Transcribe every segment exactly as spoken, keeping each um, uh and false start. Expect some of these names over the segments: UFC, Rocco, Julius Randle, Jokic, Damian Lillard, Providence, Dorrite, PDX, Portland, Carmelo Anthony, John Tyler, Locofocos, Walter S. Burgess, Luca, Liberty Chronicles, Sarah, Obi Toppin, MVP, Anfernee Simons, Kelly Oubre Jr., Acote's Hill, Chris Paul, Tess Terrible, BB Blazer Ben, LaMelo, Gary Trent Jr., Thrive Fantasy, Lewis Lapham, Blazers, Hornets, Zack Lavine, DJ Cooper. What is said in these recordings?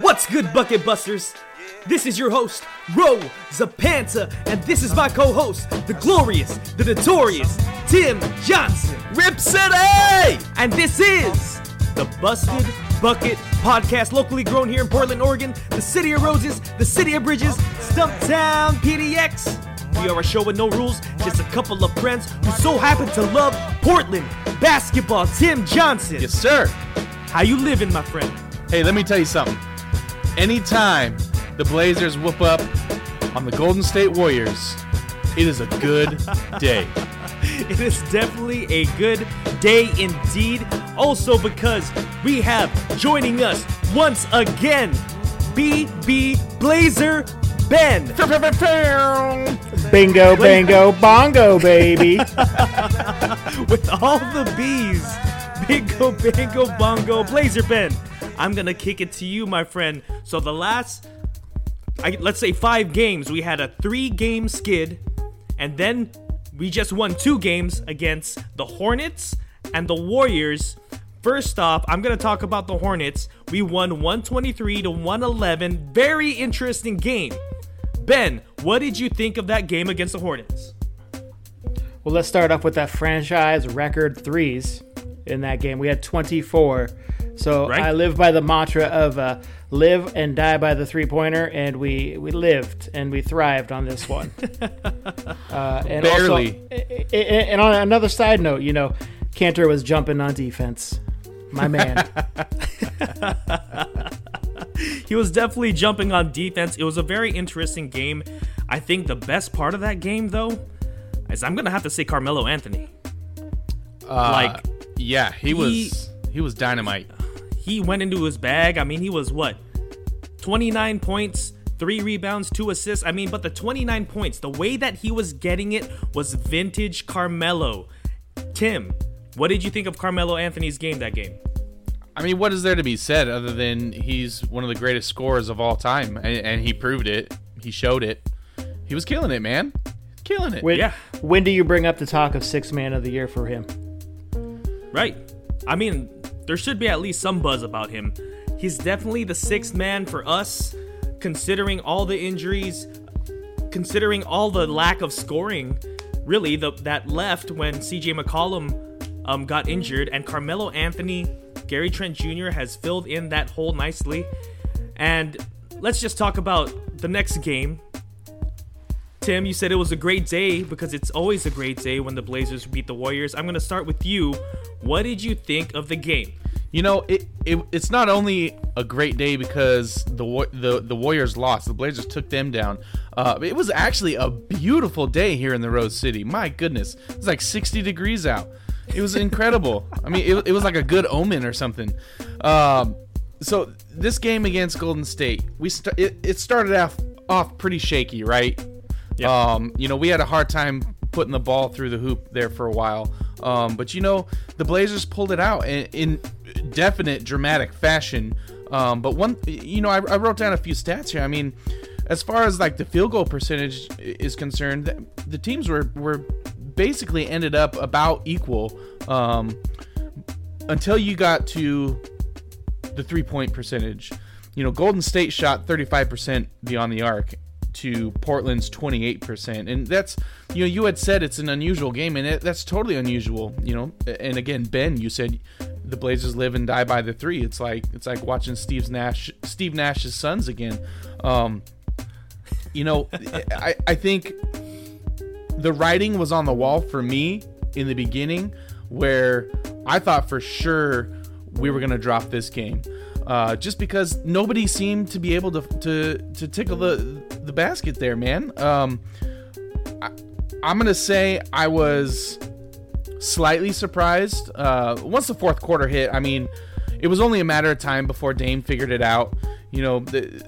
What's good, Bucket Busters? This is your host, Ro Zapanta, and this is my co-host, the glorious, the notorious, Tim Johnson. Rip City! And this is the Busted Bucket Podcast, locally grown here in Portland, Oregon, the city of roses, the city of bridges, Stumptown P D X. We are a show with no rules, just a couple of friends who so happen to love Portland basketball. Tim Johnson. Yes, sir. How you living, my friend? Hey, let me tell you something. Anytime the Blazers whoop up on the Golden State Warriors, it is a good day. It is definitely a good day indeed. Also because we have joining us once again, B B Blazer Ben. Bingo, bingo, bongo, baby. With all the bees. Bingo, bingo, bongo, Blazer Ben. I'm going to kick it to you, my friend. So the last, I, let's say five games, we had a three-game skid. And then we just won two games against the Hornets and the Warriors. First off, I'm going to talk about the Hornets. We won one twenty-three to one eleven. Very interesting game. Ben, what did you think of that game against the Hornets? Well, let's start off with that franchise record threes in that game. We had twenty-four. So right? I live by the mantra of uh, live and die by the three-pointer, and we, we lived and we thrived on this one. uh, and Barely. Also, and on another side note, you know, Kanter was jumping on defense. My man. He was definitely jumping on defense. It was a very interesting game. I think the best part of that game, though, is I'm going to have to say Carmelo Anthony. Uh, like, yeah, he, he was he was dynamite. He went into his bag. I mean, he was what? twenty-nine points, three rebounds, two assists. I mean, but the twenty-nine points, the way that he was getting it was vintage Carmelo. Tim, what did you think of Carmelo Anthony's game that game? I mean, what is there to be said other than he's one of the greatest scorers of all time, and, and he proved it. He showed it. He was killing it, man. Killing it. When, yeah. When do you bring up the talk of sixth man of the year for him? Right. I mean, there should be at least some buzz about him. He's definitely the sixth man for us, considering all the injuries, considering all the lack of scoring, really, the, that left when C J. McCollum um, got injured, and Carmelo Anthony, Gary Trent Junior has filled in that hole nicely. And let's just talk about the next game. Tim, you said it was a great day because it's always a great day when the Blazers beat the Warriors. I'm going to start with you. What did you think of the game? You know, it, it it's not only a great day because the the the Warriors lost. The Blazers took them down. Uh, it was actually a beautiful day here in the Rose City. My goodness. It's like sixty degrees out. It was incredible. I mean, it, it was like a good omen or something. Um, so this game against Golden State, we st- it, it started off off pretty shaky, right? Yep. Um, you know, we had a hard time putting the ball through the hoop there for a while. Um, but, you know, the Blazers pulled it out in, in definite dramatic fashion. Um, but, one, you know, I, I wrote down a few stats here. I mean, as far as, like, the field goal percentage is concerned, the teams were were – basically ended up about equal um, until you got to the three-point percentage. You know, Golden State shot thirty-five percent beyond the arc to Portland's twenty-eight percent. And that's, you know, you had said it's an unusual game, and it, that's totally unusual, you know. And again, Ben, you said the Blazers live and die by the three. It's like it's like watching Steve Nash, Steve Nash's Sons again. Um, you know, I, I think... the writing was on the wall for me in the beginning, where I thought for sure we were going to drop this game, uh, just because nobody seemed to be able to to, to tickle the the basket there, man. Um, I, I'm going to say I was slightly surprised. Uh, once the fourth quarter hit, I mean, it was only a matter of time before Dame figured it out. You know, the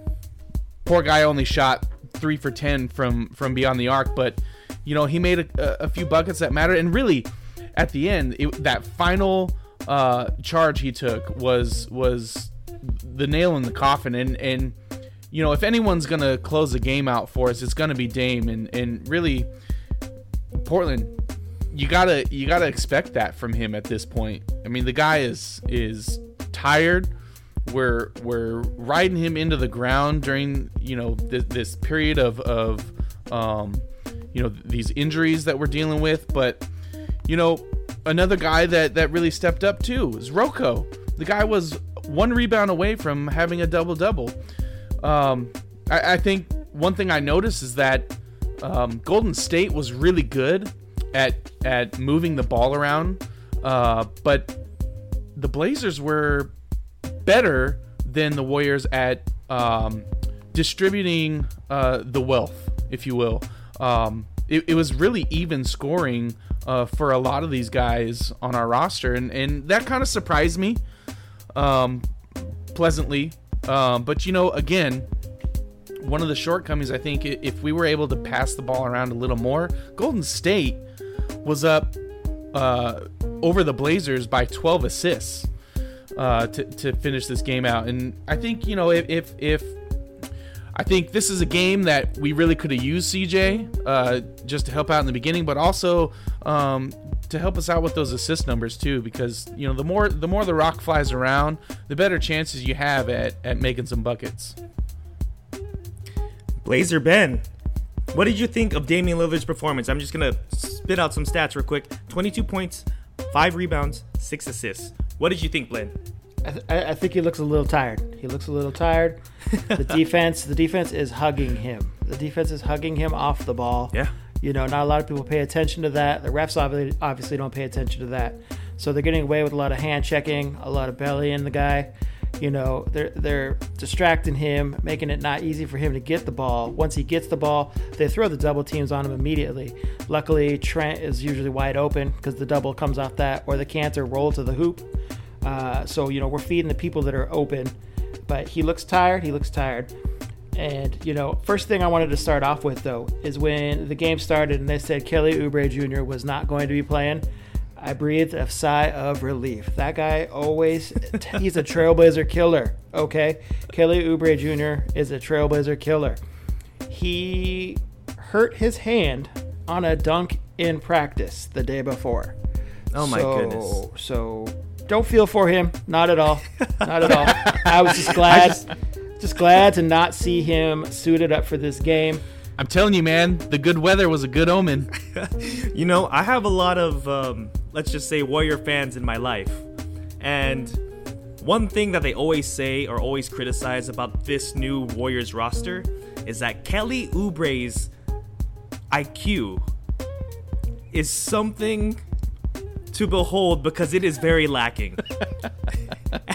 poor guy only shot three for ten from, from beyond the arc, but you know, he made a, a few buckets that mattered. And really, at the end, it, that final uh, charge he took was was the nail in the coffin. And, and you know, if anyone's going to close the game out for us, it's going to be Dame. And, and really, Portland, you gotta you gotta expect that from him at this point. I mean, the guy is is tired, we're we're riding him into the ground during, you know, th- this period of of um, you know, these injuries that we're dealing with. But, you know, another guy that that really stepped up too is Rocco. The guy was one rebound away from having a double double. Um, I, I think one thing I noticed is that um, Golden State was really good at at moving the ball around, uh, but the Blazers were better than the Warriors at um, distributing uh, the wealth, if you will. Um, it, it was really even scoring uh, for a lot of these guys on our roster, and, and that kind of surprised me um, pleasantly. Um, but, you know, again, one of the shortcomings, I think, if we were able to pass the ball around a little more, Golden State was up uh, over the Blazers by twelve assists uh, to, to finish this game out. And I think, you know, if, if, if I think this is a game that we really could have used C J uh, just to help out in the beginning, but also um, to help us out with those assist numbers too, because, you know, the more, the more the rock flies around, the better chances you have at, at making some buckets. Blazer Ben, what did you think of Damian Lillard's performance? I'm just going to spit out some stats real quick. twenty-two points, five rebounds, six assists. What did you think, Ben? I, th- I think he looks a little tired. He looks a little tired. The defense, the defense is hugging him. The defense is hugging him off the ball. Yeah. You know, not a lot of people pay attention to that. The refs obviously, obviously don't pay attention to that. So they're getting away with a lot of hand checking, a lot of bellying the guy. You know, they're they're distracting him, making it not easy for him to get the ball. Once he gets the ball, they throw the double teams on him immediately. Luckily, Trent is usually wide open because the double comes off that, or the Kanter roll to the hoop. Uh, so, you know, we're feeding the people that are open. But he looks tired. He looks tired. And, you know, first thing I wanted to start off with, though, is when the game started and they said Kelly Oubre Junior was not going to be playing, I breathed a sigh of relief. That guy always, he's a trailblazer killer, okay? Kelly Oubre Junior is a trailblazer killer. He hurt his hand on a dunk in practice the day before. Oh, my so, goodness. So don't feel for him. Not at all. Not at all. I was just glad, just, just glad to not see him suited up for this game. I'm telling you, man, the good weather was a good omen. You know, I have a lot of, um, let's just say, Warrior fans in my life. And one thing that they always say or always criticize about this new Warriors roster is that Kelly Oubre's I Q is something to behold because it is very lacking.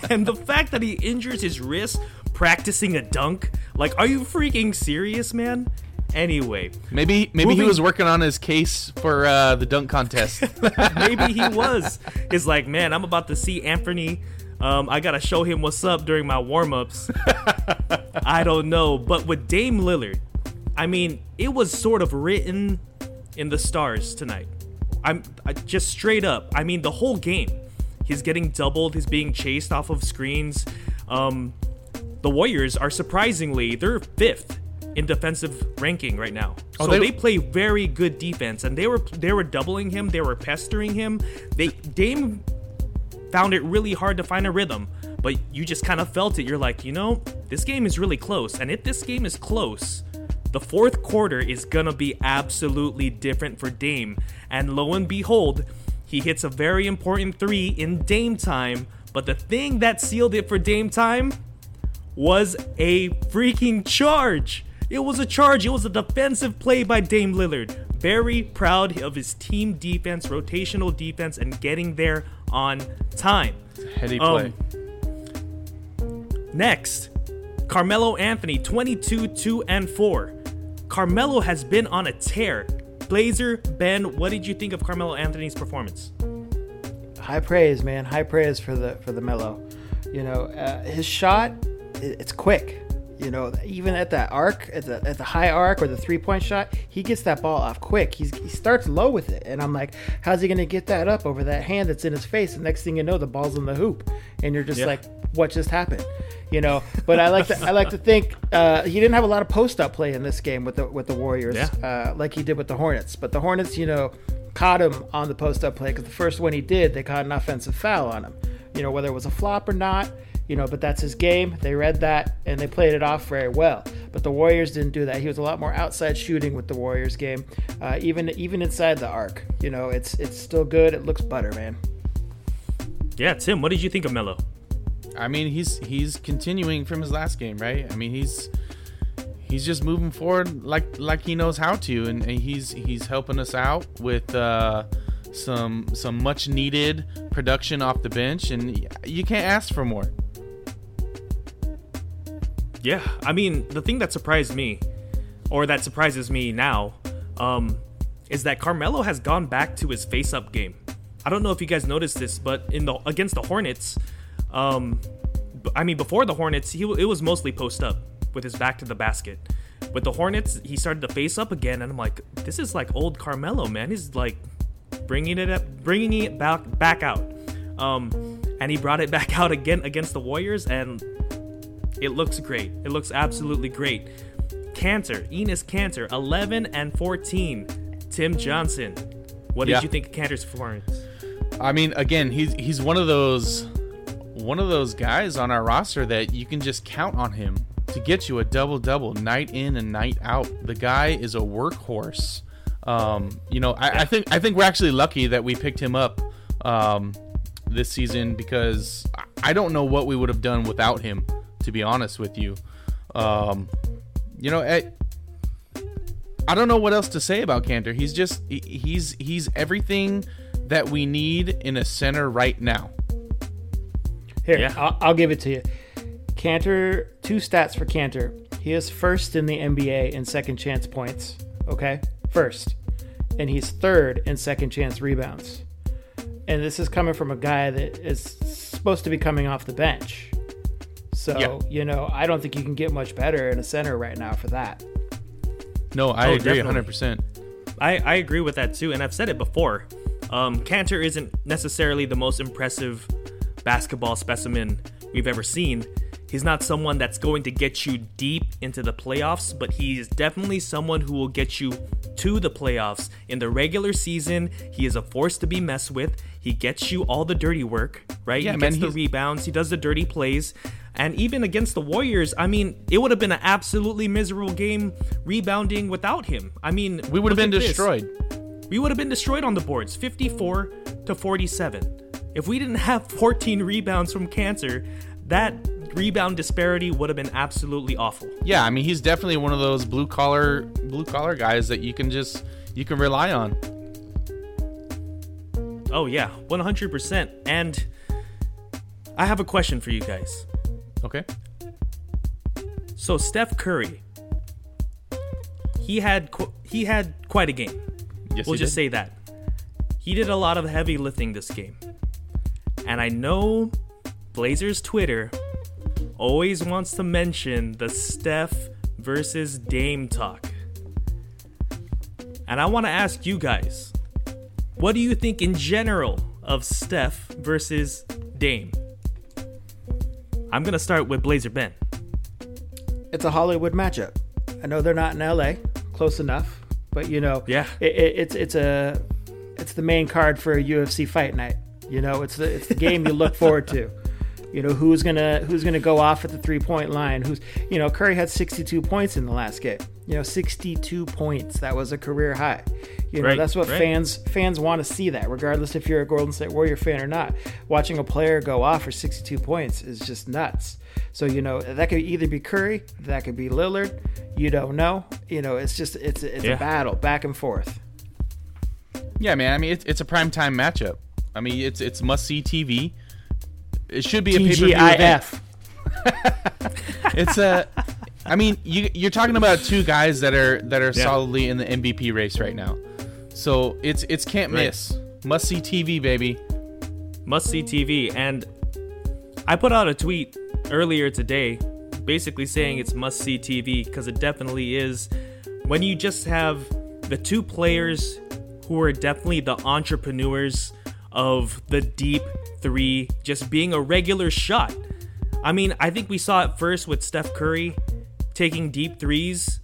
And the fact that he injures his wrist practicing a dunk, like, are you freaking serious, man? Anyway, maybe maybe moving, he was working on his case for uh, the dunk contest. Maybe he was. It's like, man, I'm about to see Anfernee. Um, I got to show him what's up during my warm-ups. I don't know. But with Dame Lillard, I mean, it was sort of written in the stars tonight. I'm I, just straight up. I mean, the whole game. He's getting doubled. He's being chased off of screens. Um, the Warriors are surprisingly, they're fifth in defensive ranking right now. So oh, they, they play very good defense, and they were they were doubling him, they were pestering him. They Dame found it really hard to find a rhythm, but you just kind of felt it. You're like, you know, this game is really close, and if this game is close, the fourth quarter is gonna be absolutely different for Dame. And lo and behold, he hits a very important three in Dame time, but the thing that sealed it for Dame time was a freaking charge. It was a charge. It was a defensive play by Dame Lillard. Very proud of his team defense, rotational defense, and getting there on time. Heady play. Um, next, Carmelo Anthony, twenty-two, two, and four. Carmelo has been on a tear. Blazer, Ben, what did you think of Carmelo Anthony's performance? High praise, man. High praise for the for the Melo. You know, uh, his shot, it's quick. You know, even at that arc, at the at the high arc or the three-point shot, he gets that ball off quick. He's, he starts low with it. And I'm like, how's he going to get that up over that hand that's in his face? And next thing you know, the ball's in the hoop. And you're just yeah. like, what just happened? You know, but I like to I like to think uh, he didn't have a lot of post-up play in this game with the, with the Warriors yeah. uh, like he did with the Hornets. But the Hornets, you know, caught him on the post-up play because the first one he did, they caught an offensive foul on him. You know, whether it was a flop or not, you know, but that's his game. They read that and they played it off very well. But the Warriors didn't do that. He was a lot more outside shooting with the Warriors game, uh, even even inside the arc. You know, it's it's still good. It looks butter, man. Yeah, Tim, what did you think of Melo? I mean, he's he's continuing from his last game, right? I mean, he's he's just moving forward like like he knows how to, and, and he's he's helping us out with uh, some some much needed production off the bench, and you can't ask for more. Yeah, I mean, the thing that surprised me, or that surprises me now, um, is that Carmelo has gone back to his face-up game. I don't know if you guys noticed this, but in the against the Hornets, um, I mean, before the Hornets, he it was mostly post-up with his back to the basket. With the Hornets, he started to face-up again, and I'm like, this is like old Carmelo, man. He's like bringing it up, bringing it back, back out. Um, and he brought it back out again against the Warriors, and it looks great. It looks absolutely great. Kanter, Enes Kanter, eleven and fourteen. Tim Johnson, what did yeah. you think of Kanter's performance? I mean, again, he's he's one of those one of those guys on our roster that you can just count on him to get you a double double night in and night out. The guy is a workhorse. Um, you know, I, I think I think we're actually lucky that we picked him up um, this season, because I don't know what we would have done without him, to be honest with you. Um, you know, I, I don't know what else to say about Kanter. He's just, he's, he's everything that we need in a center right now. Here, yeah. I'll, I'll give it to you. Kanter, two stats for Kanter. He is first in the N B A in second chance points. Okay. First. And he's third in second chance rebounds. And this is coming from a guy that is supposed to be coming off the bench. So, yeah. you know, I don't think you can get much better in a center right now for that. No, I oh, agree definitely. one hundred percent. I, I agree with that, too. And I've said it before. Um, Kanter isn't necessarily the most impressive basketball specimen we've ever seen. He's not someone that's going to get you deep into the playoffs, but he is definitely someone who will get you to the playoffs. In the regular season, he is a force to be messed with. He gets you all the dirty work, right? Yeah, he man, gets the he's... rebounds. He does the dirty plays. And even against the Warriors, I mean, it would have been an absolutely miserable game rebounding without him. I mean, we would have been destroyed. We would have been destroyed on the boards, fifty-four to forty-seven. If we didn't have fourteen rebounds from Kanter, that rebound disparity would have been absolutely awful. Yeah, I mean, he's definitely one of those blue collar blue collar guys that you can just you can rely on. Oh yeah, one hundred percent. And I have a question for you guys. Okay. So Steph Curry, he had qu- he had quite a game. Yes, we'll just did. say that. He did a lot of heavy lifting this game. And I know Blazers Twitter always wants to mention the Steph versus Dame talk. And I want to ask you guys, what do you think in general of Steph versus Dame? I'm going to start with Blazer Ben. It's a Hollywood matchup. I know they're not in L A, close enough, but you know, yeah. it, it, it's it's a it's the main card for a U F C fight night. You know, it's the it's the game you look forward to. You know, who's going to who's going to go off at the three-point line? Who's, you know, Curry had sixty-two points in the last game. You know, sixty-two points. That was a career high. You know, right, that's what right. fans fans want to see that, regardless if you're a Golden State Warrior fan or not. Watching a player go off for sixty-two points is just nuts. So, you know, that could either be Curry, that could be Lillard. You don't know. You know, it's just it's it's yeah. a battle back and forth. Yeah, man. I mean, it's it's a primetime matchup. I mean, it's it's must-see T V. It should be a pay-per-view event. It's a, I mean, you, you're talking about two guys that are that are yeah. solidly in the M V P race right now, so it's it's can't right. miss. Must see T V, baby. Must see T V, and I put out a tweet earlier today, basically saying it's must see T V because it definitely is. When you just have the two players who are definitely the entrepreneurs of the deep three just being a regular shot. I mean, I think we saw it first with Steph Curry taking deep threes,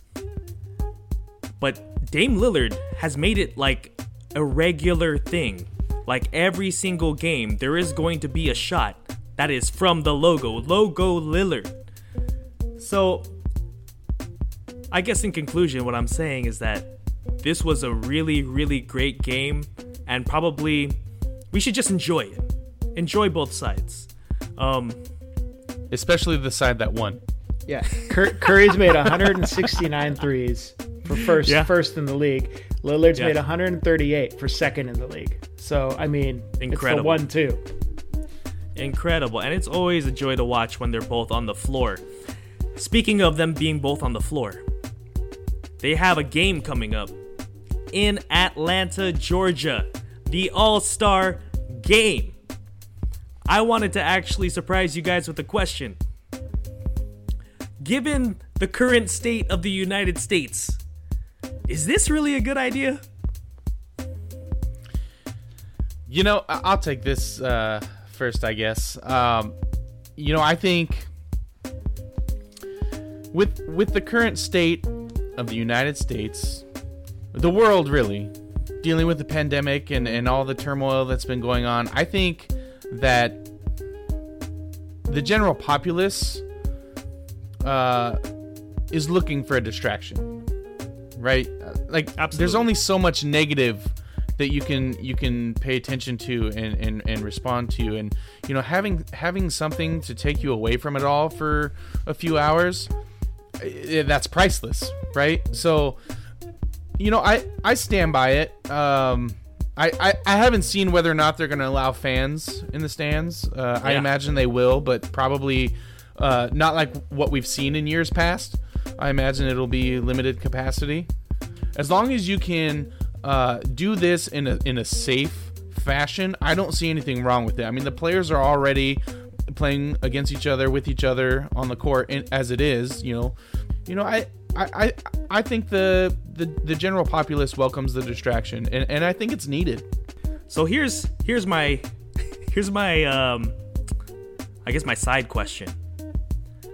but Dame Lillard has made it like a regular thing. Like every single game, there is going to be a shot That is from the logo, Logo Lillard. So, I guess in conclusion, what I'm saying is that this was a really, really great game, and probably we should just enjoy it. Enjoy both sides. Um, Especially the side that won. Yeah, Curry's made one hundred sixty-nine threes for first, yeah. first in the league. Lillard's yeah. made one hundred thirty-eight for second in the league. So, I mean, Incredible. It's the one two. Incredible. And it's always a joy to watch when they're both on the floor. Speaking of them being both on the floor, they have a game coming up in Atlanta, Georgia. The All-Star Game. I wanted to actually surprise you guys with a question. Given the current state of the United States, is this really a good idea? You know, I'll take this uh, first, I guess. Um, you know, I think with with the current state of the United States, the world really, dealing with the pandemic and, and all the turmoil that's been going on, I think that the general populace uh, is looking for a distraction, right? Like, Absolutely. There's only so much negative that you can you can pay attention to and, and, and respond to, and you know, having having something to take you away from it all for a few hours, that's priceless, right? So, you know, I, I stand by it. Um, I, I, I haven't seen whether or not they're going to allow fans in the stands. Uh, yeah. I imagine they will, but probably uh, not like what we've seen in years past. I imagine it'll be limited capacity. As long as you can uh, do this in a in a safe fashion, I don't see anything wrong with it. I mean, the players are already playing against each other, with each other on the court, and as it is, you know, you know, I, I, I, I think the, the the general populace welcomes the distraction, and, and I think it's needed. So here's here's my here's my um, I guess my side question.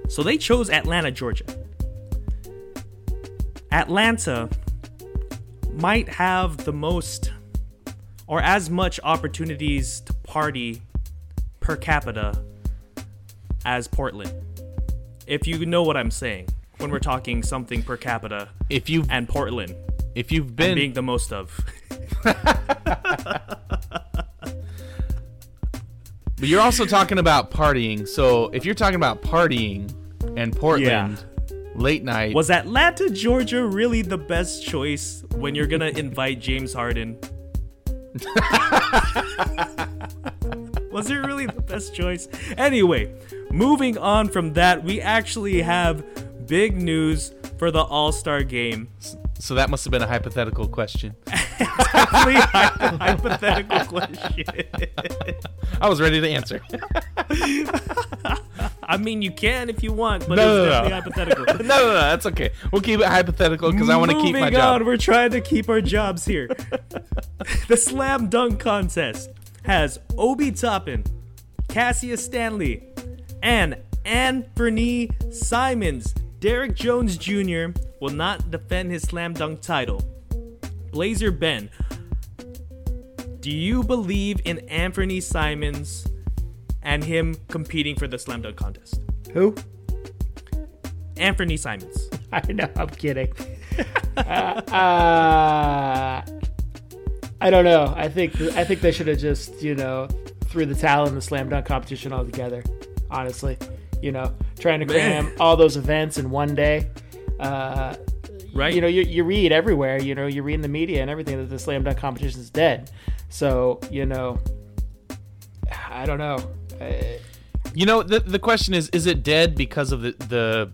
So they chose Atlanta, Georgia. Atlanta might have the most or as much opportunities to party per capita as Portland, if you know what I'm saying, when we're talking something per capita, if you and Portland, if you've been being the most of, but you're also talking about partying. So if you're talking about partying and Portland, yeah. late night, was Atlanta, Georgia really the best choice when you're gonna invite James Harden? Was it really the best choice? Anyway, moving on from that, we actually have big news for the All-Star Game. So that must have been a hypothetical question. Definitely a hypothetical question. I was ready to answer. I mean, you can if you want, but no, it's no, definitely no. hypothetical. no, no, no, that's okay. We'll keep it hypothetical because I want to keep my job. Moving on, we're trying to keep our jobs here. The Slam Dunk Contest has Obi Toppin, Cassius Stanley, and Anfernee Simons. Derek Jones Junior will not defend his slam dunk title. Blazer Ben, do you believe in Anfernee Simons and him competing for the slam dunk contest? Who? Anfernee Simons. I know, I'm kidding. uh, uh... I don't know. I think I think they should have just, you know, threw the towel in the slam dunk competition altogether. Honestly, you know, trying to cram Man. all those events in one day. Uh, right. You know, you you read everywhere. You know, you read in the media and everything that the slam dunk competition is dead. So, you know, I don't know. I, you know, the the question is: is it dead because of the the,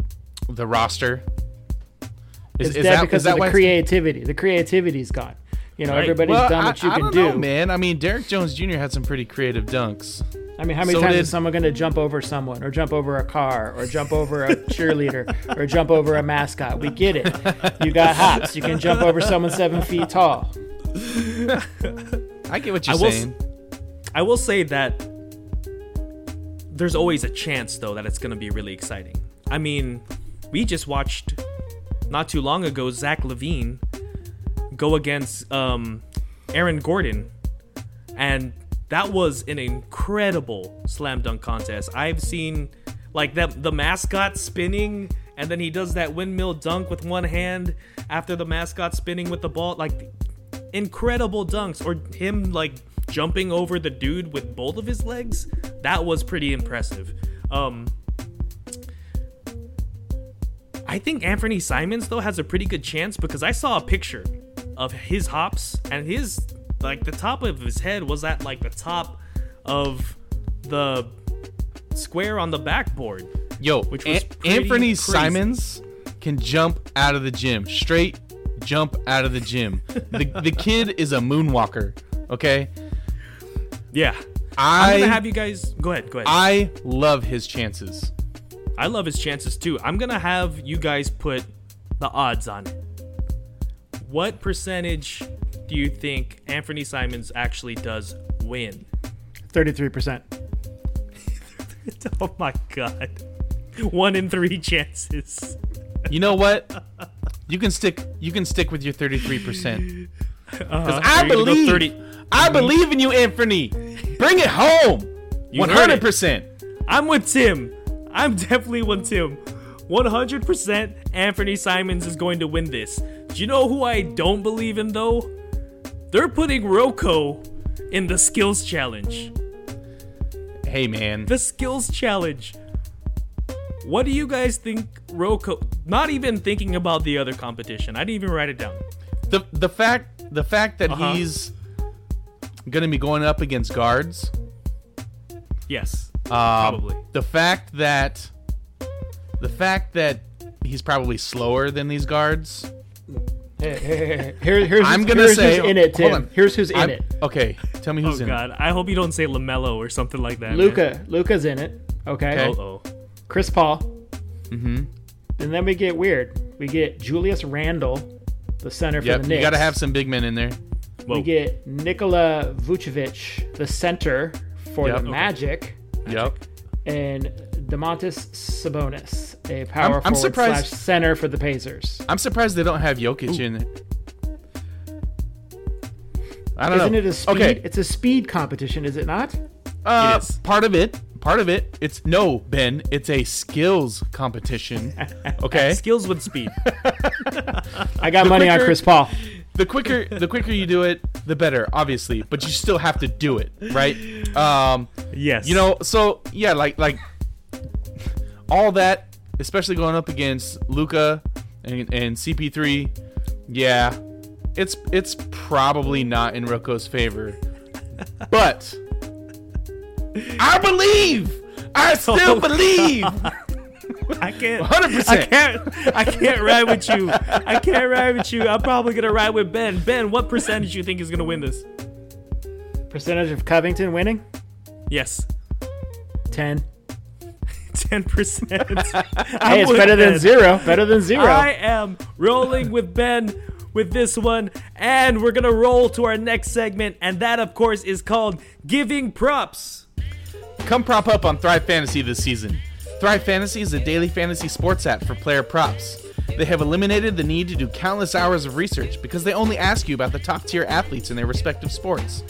the roster? Is, it's is dead that, because is of that the creativity. The creativity's gone. You know, right. everybody's well, done what you I, I can do. Know, man. I mean, Derek Jones Junior had some pretty creative dunks. I mean, how many so times did... is someone going to jump over someone or jump over a car or jump over a cheerleader or jump over a mascot? We get it. You got hops. You can jump over someone seven feet tall. I get what you're I saying. Will, I will say that there's always a chance, though, that it's going to be really exciting. I mean, we just watched not too long ago Zack Lavine go against um, Aaron Gordon, and that was an incredible slam dunk contest. I've seen like that the mascot spinning, and then he does that windmill dunk with one hand after the mascot spinning with the ball. Like, incredible dunks. Or him like jumping over the dude with both of his legs. That was pretty impressive. Um, I think Anfernee Simons, though, has a pretty good chance because I saw a picture of his hops, and his, like, the top of his head was at, like, the top of the square on the backboard. Yo, which was An- Anfernee Simons can jump out of the gym. Straight jump out of the gym. the the kid is a moonwalker, okay? Yeah. I, I'm going to have you guys... Go ahead, go ahead. I love his chances. I love his chances, too. I'm going to have you guys put the odds on it. What percentage do you think Anfernee Simons actually does win? thirty-three percent. Oh, my God. One in three chances. You know what? You can stick You can stick with your thirty-three percent. Because uh, I believe... thirty I believe in you, Anfernee. Bring it home. You one hundred percent. I'm with Tim. I'm definitely with Tim. one hundred percent Anfernee Simons is going to win this. Do you know who I don't believe in, though? They're putting Rocco in the skills challenge. Hey, man. The skills challenge. What do you guys think Rocco... Not even thinking about the other competition. I didn't even write it down. The, the, fact, the fact that uh-huh. he's... gonna be going up against guards. Yes, um, probably. The fact that the fact that he's probably slower than these guards. Hey, hey, hey. Here, here's I'm gonna here's say, who's in it, Tim. Here's who's in I'm, it. Okay, tell me who's oh, in God. it. Oh God, I hope you don't say LaMelo or something like that. Luca, man. Luca's in it. Okay. Oh, Chris Paul. Mm-hmm. And then we get weird. We get Julius Randle, the center yep. for the Knicks. You gotta have some big men in there. Whoa. We get Nikola Vucevic, the center for yep, the Magic. Okay. Yep. And Domantas Sabonis, a power I'm, I'm forward slash center for the Pacers. I'm surprised they don't have Jokic Ooh. in it. I don't Isn't know. Isn't it a speed? Okay. It's a speed competition, is it not? Uh, it is. Part of it. Part of it. It's no, Ben. It's a skills competition. Okay. Skills with speed. I got the money quicker, on Chris Paul. The quicker, the quicker you do it, the better, obviously. But you still have to do it, right? Um, yes. You know, so yeah, like like all that, especially going up against Luca and, and C P three. Yeah, it's it's probably not in Rocco's favor, but. I believe. I still oh, believe. God. I can't. one hundred percent. I can't. I can't ride with you. I can't ride with you. I'm probably gonna ride with Ben. Ben, what percentage do you think is gonna win this? Percentage of Covington winning? Yes. Ten. Ten percent. Hey, it's better than zero. Better than zero. I am rolling with Ben with this one, and we're gonna roll to our next segment, and that, of course, is called Giving Props. Come prop up on Thrive Fantasy this season. Thrive Fantasy is a daily fantasy sports app for player props. They have eliminated the need to do countless hours of research because they only ask you about the top-tier athletes in their respective sports.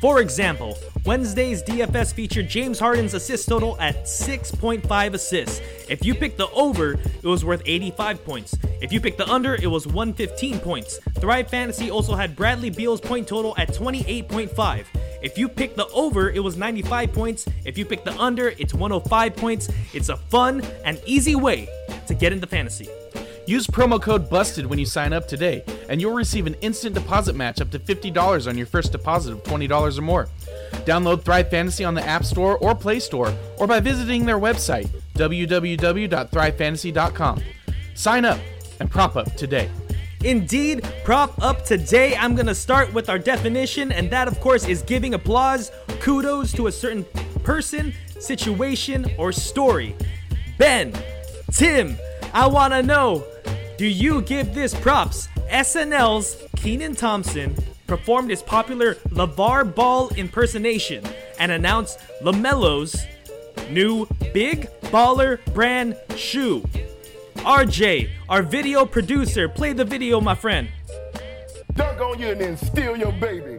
For example, Wednesday's D F S featured James Harden's assist total at six point five assists. If you picked the over, it was worth eighty-five points. If you picked the under, it was one hundred fifteen points. Thrive Fantasy also had Bradley Beal's point total at twenty-eight point five. If you pick the over, it was ninety-five points. If you pick the under, it's one hundred five points. It's a fun and easy way to get into fantasy. Use promo code BUSTED when you sign up today, and you'll receive an instant deposit match up to fifty dollars on your first deposit of twenty dollars or more. Download Thrive Fantasy on the App Store or Play Store, or by visiting their website, w w w dot thrive fantasy dot com. Sign up and prop up today. Indeed, prop up today. I'm going to start with our definition, and that, of course, is giving applause, kudos to a certain person, situation, or story. Ben, Tim, I want to know, do you give this props? S N L's Kenan Thompson performed his popular LaVar Ball impersonation and announced LaMelo's new Big Baller brand shoe. R J, our video producer, play the video, my friend. Dunk on you and then steal your baby.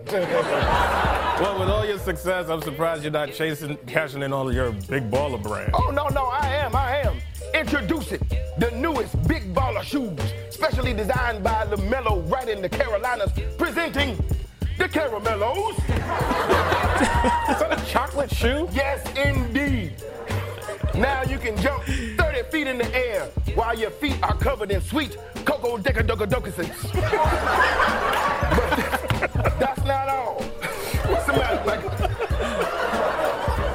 Well, with all your success, I'm surprised you're not chasing, cashing in all of your big baller brands. Oh, no, no, I am, I am. Introducing the newest big baller shoes, specially designed by LaMelo right in the Carolinas, presenting the Caramelos. Is that a chocolate shoe? Yes, indeed. Now you can jump thirty feet in the air while your feet are covered in sweet cocoa decadocadocuses. But that's not all. What's the matter? Like,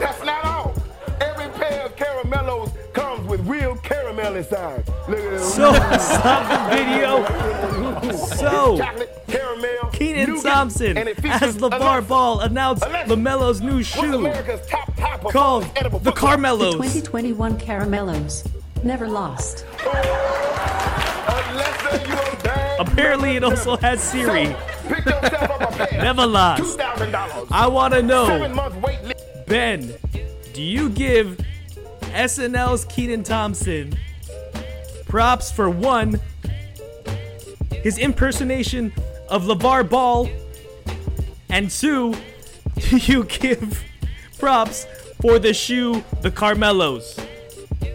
that's not all. Every pair of Caramelos comes with real caramel inside. Look at them. So, stop the video. So, chocolate, caramel, Kenan Thompson as LaVar Ball announced LaMelo's new shoe. Called the Caramelos. The twenty twenty-one Caramelos. Never lost. Apparently it also has Siri. Never lost. I want to know, Ben, do you give S N L's Kenan Thompson props for one, his impersonation of LaVar Ball, and two, do you give props for the shoe, the Caramelos?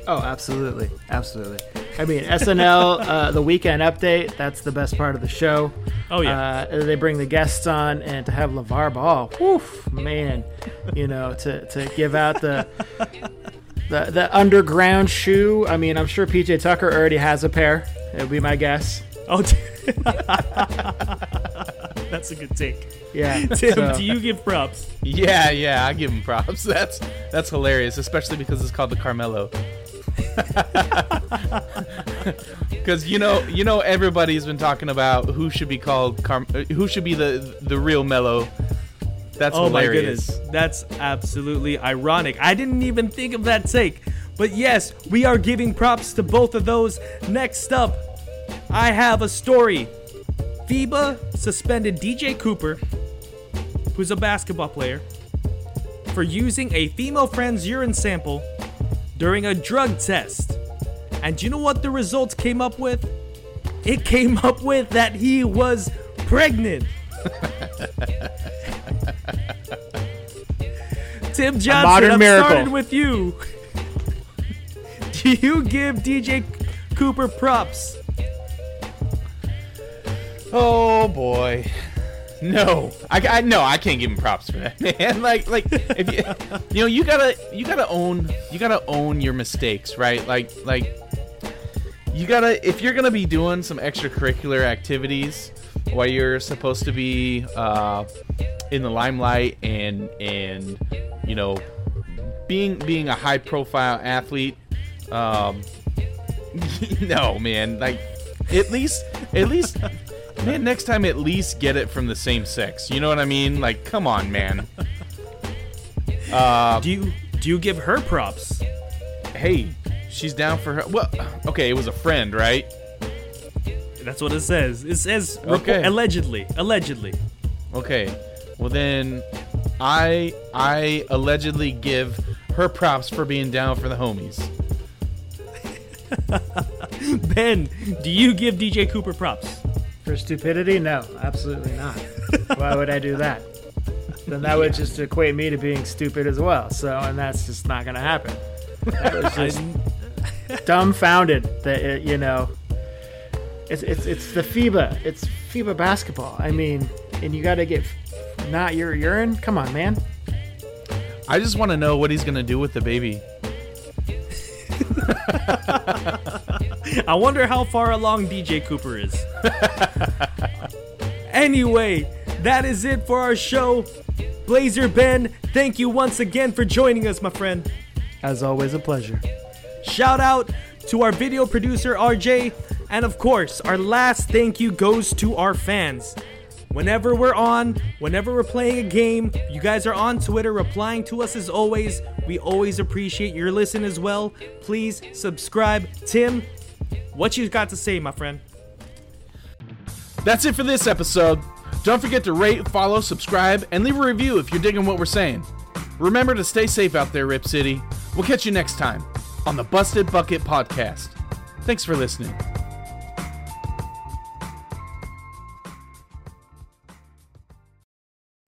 Oh, absolutely. Absolutely. I mean, S N L, uh, the weekend update, that's the best part of the show. Oh, yeah. Uh, they bring the guests on, and to have LaVar Ball, woof, man, you know, to, to give out the, the the underground shoe. I mean, I'm sure P J Tucker already has a pair. It would be my guess. Oh, that's a good take. Yeah. Tim, so, do you give props? Yeah, yeah, I give him props. That's that's hilarious, especially because it's called the Carmelo. Because you know, you know, everybody's been talking about who should be called Car- who should be the the real Melo. That's oh hilarious. My goodness, that's absolutely ironic. I didn't even think of that take, but yes, we are giving props to both of those. Next up, I have a story. FIBA suspended D J Cooper, who's a basketball player, for using a female friend's urine sample during a drug test. And do you know what the results came up with? It came up with that he was pregnant. Tim Johnson, I'm miracle. starting with you. Do you give D J Cooper props? Oh boy, no! I, I no, I can't give him props for that, man. Like, like if you, you know, you gotta, you gotta own, you gotta own your mistakes, right? Like, like you gotta, if you're gonna be doing some extracurricular activities while you're supposed to be uh, in the limelight and and you know, being being a high profile athlete, um, no, man. Like, at least, at least. Man, next time at least get it from the same sex. You know what I mean? Like, come on, man. Uh, do you do you give her props? Hey, she's down for her. Well, okay, it was a friend, right? That's what it says. It says okay. Repo- allegedly, allegedly. Okay. Well then, I I allegedly give her props for being down for the homies. Ben, do you give D J Cooper props? For stupidity? No, absolutely not. Why would I do that? Then that would just equate me to being stupid as well. So, and that's just not going to happen. That was just dumbfounded that, it, you know, it's it's it's the FIBA. It's FIBA basketball. I mean, and you got to get not your urine? Come on, man. I just want to know what he's going to do with the baby. I wonder how far along D J Cooper is. Anyway, that is it for our show. Blazer Ben, thank you once again for joining us, my friend. As always, a pleasure. Shout out to our video producer, R J. And of course, our last thank you goes to our fans. Whenever we're on, whenever we're playing a game, you guys are on Twitter replying to us as always. We always appreciate your listen as well. Please subscribe. Tim, what you got to say, my friend? That's it for this episode. Don't forget to rate, follow, subscribe, and leave a review if you're digging what we're saying. Remember to stay safe out there, Rip City. We'll catch you next time on the Busted Bucket Podcast. Thanks for listening.